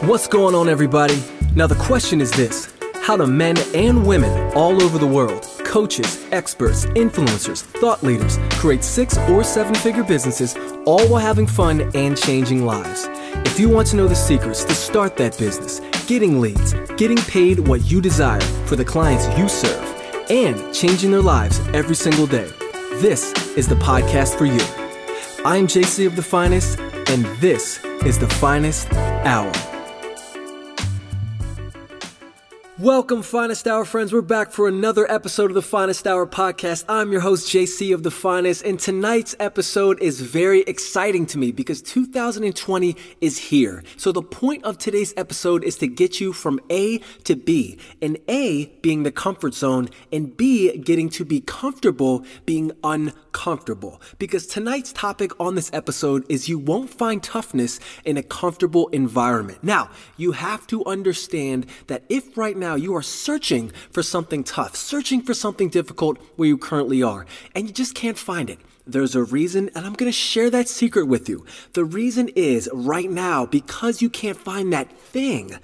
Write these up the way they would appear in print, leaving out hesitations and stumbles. What's going on, everybody? Now, the question is this: how do men and women all over the world, coaches, experts, influencers, thought leaders, create 6- or 7-figure businesses, all while having fun and changing lives? If you want to know the secrets to start that business, getting leads, getting paid what you desire for the clients you serve, and changing their lives every single day, this is the podcast for you. I'm JC of The Finest, and this is The Finest Hour. Welcome, Finest Hour friends. We're back for another episode of the Finest Hour Podcast. I'm your host, JC of The Finest, and tonight's episode is very exciting to me because 2020 is here. So the point of today's episode is to get you from A to B, and A being the comfort zone, and B getting to be comfortable being uncomfortable. Because tonight's topic on this episode is you won't find toughness in a comfortable environment. Now, you have to understand that if right now you are searching for something tough, searching for something difficult where you currently are, and you just can't find it, there's a reason, and I'm going to share that secret with you. The reason is right now, because you can't find that thing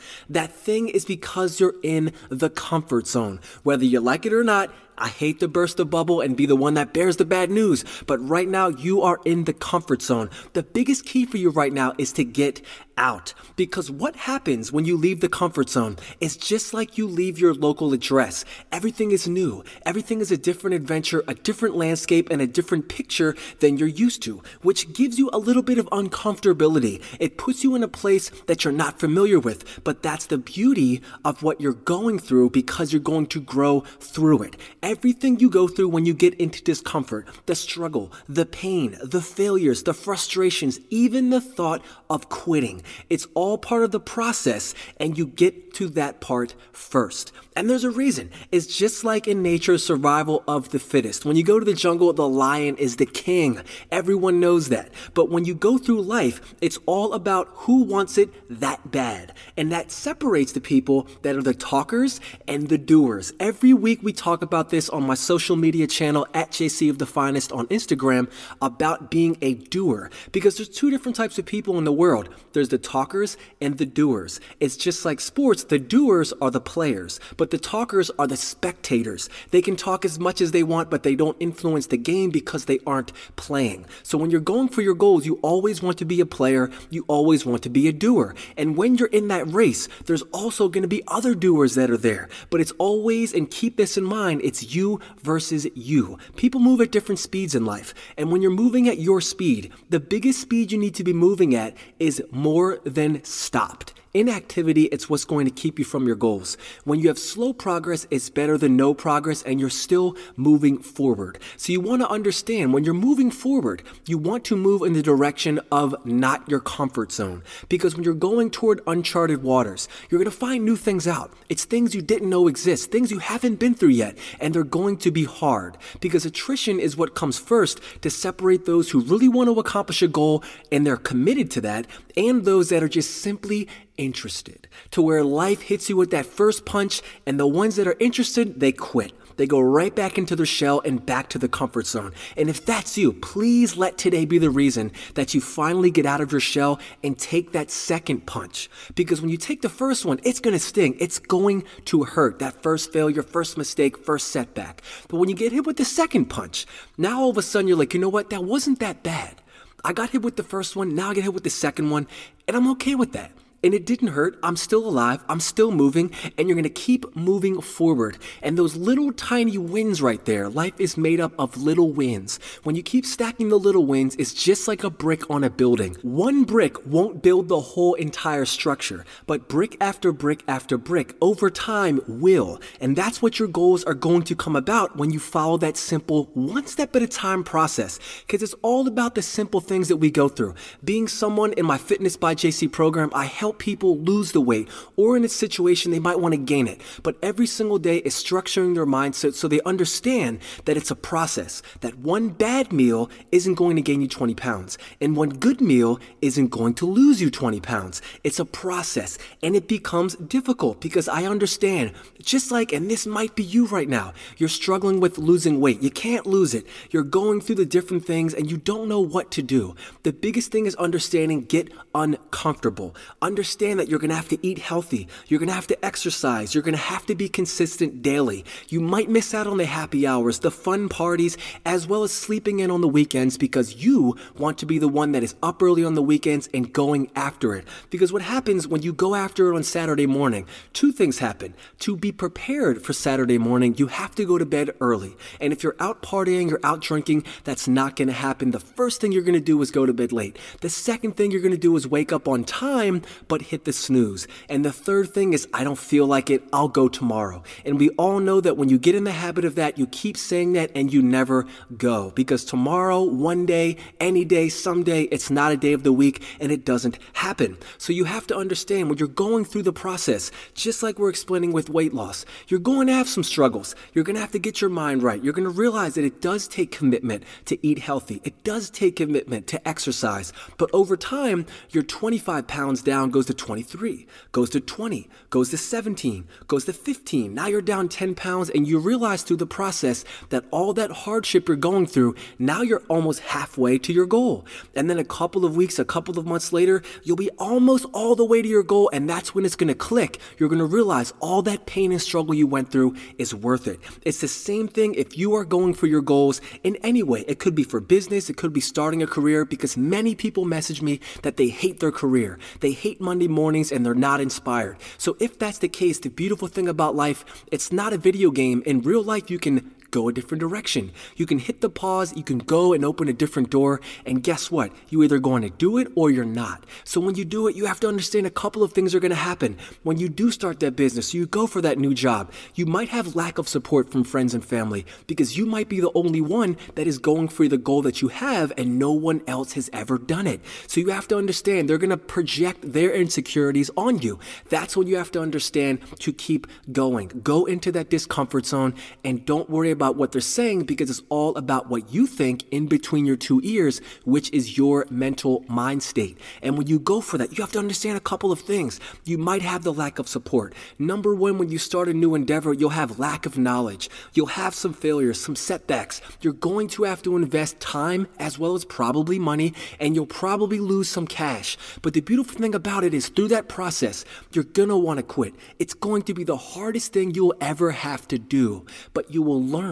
is because you're in the comfort zone. Whether you like it or not, I hate to burst the bubble and be the one that bears the bad news, but right now you are in the comfort zone. The biggest key for you right now is to get out, because what happens when you leave the comfort zone is just like you leave your local address. Everything is new. Everything is a different adventure, a different landscape, and a different picture than you're used to, which gives you a little bit of uncomfortability. It puts you in a place that you're not familiar with, but that's the beauty of what you're going through, because you're going to grow through it. Everything you go through when you get into discomfort, the struggle, the pain, the failures, the frustrations, even the thought of quitting, it's all part of the process, and you get to that part first. And there's a reason. It's just like in nature, survival of the fittest. When you go to the jungle, the lion is the king. Everyone knows that. But when you go through life, it's all about who wants it that bad. And that separates the people that are the talkers and the doers. Every week we talk about this on my social media channel at JC of The Finest on Instagram about being a doer, because there's two different types of people in the world. There's the talkers and the doers. It's just like sports. The doers are the players, but the talkers are the spectators. They can talk as much as they want, but they don't influence the game because they aren't playing. So when you're going for your goals, you always want to be a player. You always want to be a doer. And when you're in that race, there's also going to be other doers that are there, but it's always, and keep this in mind, it's you versus you. People move at different speeds in life. And when you're moving at your speed, the biggest speed you need to be moving at is more than stopped. Inactivity, it's what's going to keep you from your goals. When you have slow progress, it's better than no progress, and you're still moving forward. So you want to understand, when you're moving forward, you want to move in the direction of not your comfort zone, because when you're going toward uncharted waters, you're going to find new things out. It's things you didn't know exist, things you haven't been through yet, and they're going to be hard, because attrition is what comes first to separate those who really want to accomplish a goal and they're committed to that, and those that are just simply interested, to where life hits you with that first punch, and the ones that are interested, they quit. They go right back into their shell and back to the comfort zone. And if that's you, please let today be the reason that you finally get out of your shell and take that second punch. Because when you take the first one, it's going to sting. It's going to hurt. That first failure, first mistake, first setback. But when you get hit with the second punch, now all of a sudden you're like, you know what? That wasn't that bad. I got hit with the first one. Now I get hit with the second one. And I'm okay with that. And it didn't hurt. I'm still alive. I'm still moving. And you're going to keep moving forward. And those little tiny wins right there, life is made up of little wins. When you keep stacking the little wins, it's just like a brick on a building. One brick won't build the whole entire structure, but brick after brick after brick over time will. And that's what your goals are going to come about when you follow that simple one step at a time process. Because it's all about the simple things that we go through. Being someone in my Fitness by JC program, I help people lose the weight, or in a situation they might want to gain it, but every single day is structuring their mindset so they understand that it's a process, that one bad meal isn't going to gain you 20 pounds, and one good meal isn't going to lose you 20 pounds. It's a process, and it becomes difficult, because I understand, just like, and this might be you right now, you're struggling with losing weight. You can't lose it. You're going through the different things, and you don't know what to do. The biggest thing is understanding, get uncomfortable. Understand understand that you're going to have to eat healthy. You're going to have to exercise. You're going to have to be consistent daily. You might miss out on the happy hours, the fun parties, as well as sleeping in on the weekends because you want to be the one that is up early on the weekends and going after it. Because what happens when you go after it on Saturday morning, two things happen. To be prepared for Saturday morning, you have to go to bed early. And if you're out partying, you're out drinking, that's not going to happen. The first thing you're going to do is go to bed late. The second thing you're going to do is wake up on time, but hit the snooze. And the third thing is, I don't feel like it, I'll go tomorrow. And we all know that when you get in the habit of that, you keep saying that and you never go. Because tomorrow, one day, any day, someday, it's not a day of the week and it doesn't happen. So you have to understand when you're going through the process, just like we're explaining with weight loss, you're going to have some struggles. You're going to have to get your mind right. You're going to realize that it does take commitment to eat healthy. It does take commitment to exercise. But over time, your 25 pounds down goes to 23, goes to 20, goes to 17, goes to 15. Now you're down 10 pounds and you realize through the process that all that hardship you're going through, now you're almost halfway to your goal. And then a couple of weeks, a couple of months later, you'll be almost all the way to your goal, and that's when it's going to click. You're going to realize all that pain and struggle you went through is worth it. It's the same thing if you are going for your goals in any way. It could be for business, it could be starting a career, because many people message me that they hate their career. They hate Monday mornings and they're not inspired. So if that's the case, the beautiful thing about life, it's not a video game. In real life, you can go a different direction. You can hit the pause, you can go and open a different door, and guess what? You either going to do it or you're not. So when you do it, you have to understand a couple of things are going to happen. When you do start that business, you go for that new job, you might have lack of support from friends and family because you might be the only one that is going for the goal that you have and no one else has ever done it. So you have to understand they're going to project their insecurities on you. That's when you have to understand to keep going. Go into that discomfort zone and don't worry about what they're saying, because it's all about what you think in between your two ears, which is your mental mind state. And when you go for that, you have to understand a couple of things. You might have the lack of support. Number one, when you start a new endeavor, you'll have lack of knowledge. You'll have some failures, some setbacks. You're going to have to invest time as well as probably money, and you'll probably lose some cash. But the beautiful thing about it is through that process, you're going to want to quit. It's going to be the hardest thing you'll ever have to do, but you will learn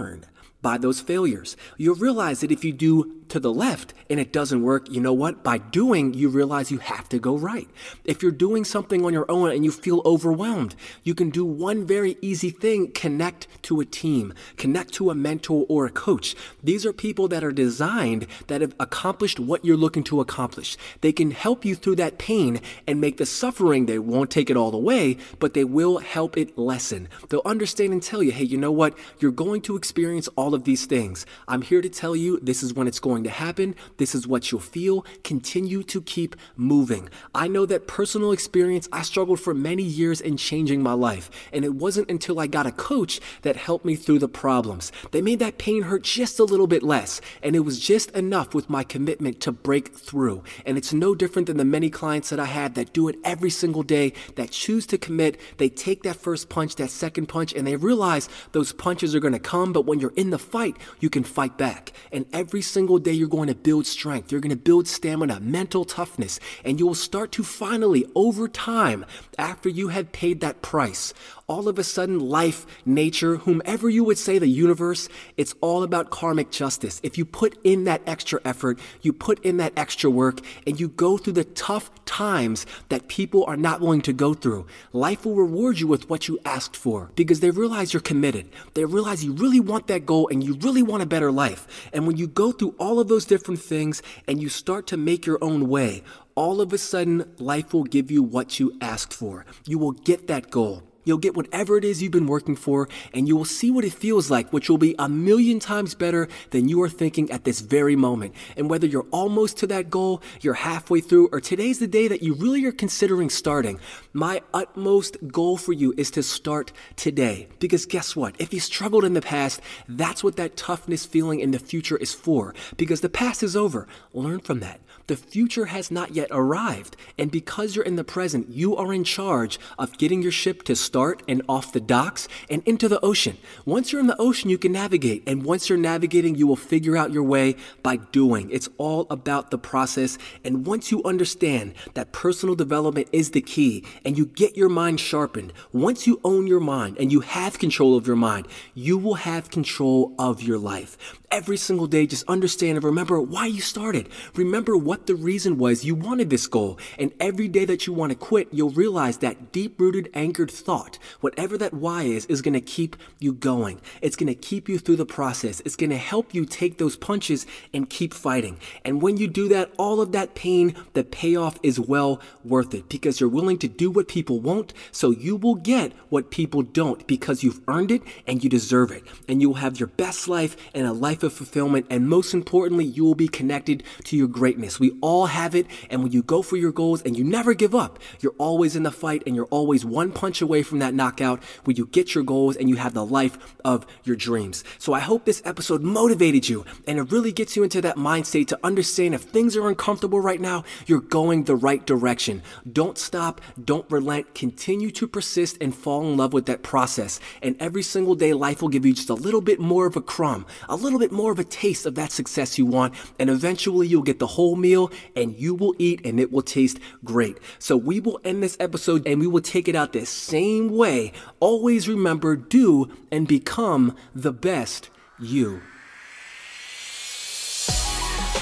by those failures. You'll realize that if you do to the left and it doesn't work, you know what? By doing, you realize you have to go right. If you're doing something on your own and you feel overwhelmed, you can do one very easy thing: connect to a team, connect to a mentor or a coach. These are people that are designed, that have accomplished what you're looking to accomplish. They can help you through that pain and make the suffering, they won't take it all away, but they will help it lessen. They'll understand and tell you, hey, you know what? You're going to experience all of these things. I'm here to tell you this is when it's going to happen. This is what you'll feel. Continue to keep moving. I know that personal experience, I struggled for many years in changing my life. And it wasn't until I got a coach that helped me through the problems. They made that pain hurt just a little bit less. And it was just enough with my commitment to break through. And it's no different than the many clients that I had that do it every single day, that choose to commit. They take that first punch, that second punch, and they realize those punches are going to come. But when you're in the fight, you can fight back. And every single day you're going to build strength, you're going to build stamina, mental toughness, and you will start to finally, over time, after you have paid that price, all of a sudden life, nature, whomever you would say, the universe, it's all about karmic justice. If you put in that extra effort, you put in that extra work, and you go through the tough times that people are not willing to go through, life will reward you with what you asked for, because they realize you're committed. They realize you really want that goal and you really want a better life. And when you go through all of those different things and you start to make your own way, all of a sudden life will give you what you asked for. You will get that goal. You'll get whatever it is you've been working for, and you will see what it feels like, which will be 1,000,000 times better than you are thinking at this very moment. And whether you're almost to that goal, you're halfway through, or today's the day that you really are considering starting, my utmost goal for you is to start today. Because guess what? If you struggled in the past, that's what that toughness feeling in the future is for. Because the past is over. Learn from that. The future has not yet arrived. And because you're in the present, you are in charge of getting your ship to start start and off the docks and into the ocean. Once you're in the ocean, you can navigate. And once you're navigating, you will figure out your way by doing. It's all about the process. And once you understand that personal development is the key and you get your mind sharpened, once you own your mind and you have control of your mind, you will have control of your life. Every single day, just understand and remember why you started. Remember what the reason was you wanted this goal. And every day that you want to quit, you'll realize that deep-rooted, anchored thought, whatever that why is going to keep you going. It's going to keep you through the process. It's going to help you take those punches and keep fighting. And when you do that, all of that pain, the payoff is well worth it because you're willing to do what people won't, so you will get what people don't because you've earned it and you deserve it. And you will have your best life and a life of fulfillment, and most importantly, you will be connected to your greatness. We all have it, and when you go for your goals and you never give up, you're always in the fight and you're always one punch away from that knockout where you get your goals and you have the life of your dreams. So I hope this episode motivated you and it really gets you into that mind state to understand if things are uncomfortable right now, you're going the right direction. Don't stop, don't relent, continue to persist and fall in love with that process. And every single day, life will give you just a little bit more of a crumb, a little bit more of a taste of that success you want, and eventually you'll get the whole meal and you will eat and it will taste great. So we will end this episode and we will take it out the same way. Always remember, do and become the best you.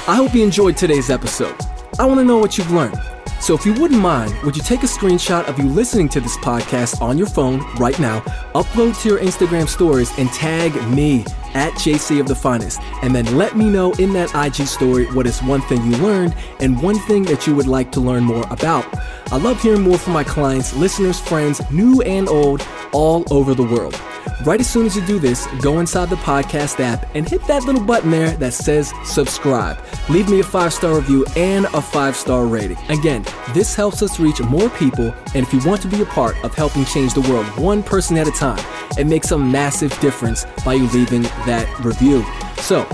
I hope you enjoyed today's episode. I want to know what you've learned. So if you wouldn't mind, would you take a screenshot of you listening to this podcast on your phone right now, upload to your Instagram stories and tag me at JC of the Finest, and then let me know in that IG story what is one thing you learned and one thing that you would like to learn more about. I love hearing more from my clients, listeners, friends, new and old, all over the world. Right as soon as you do this, go inside the podcast app and hit that little button there that says subscribe. Leave me a 5-star review and a 5-star rating. Again, this helps us reach more people, and if you want to be a part of helping change the world one person at a time, it makes a massive difference by you leaving that review. So,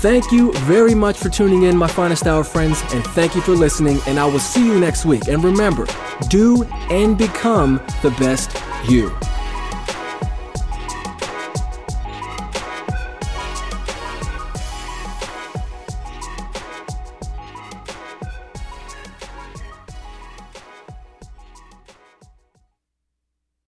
thank you very much for tuning in, my Finest Hour friends, and thank you for listening, and I will see you next week. And remember, do and become the best you.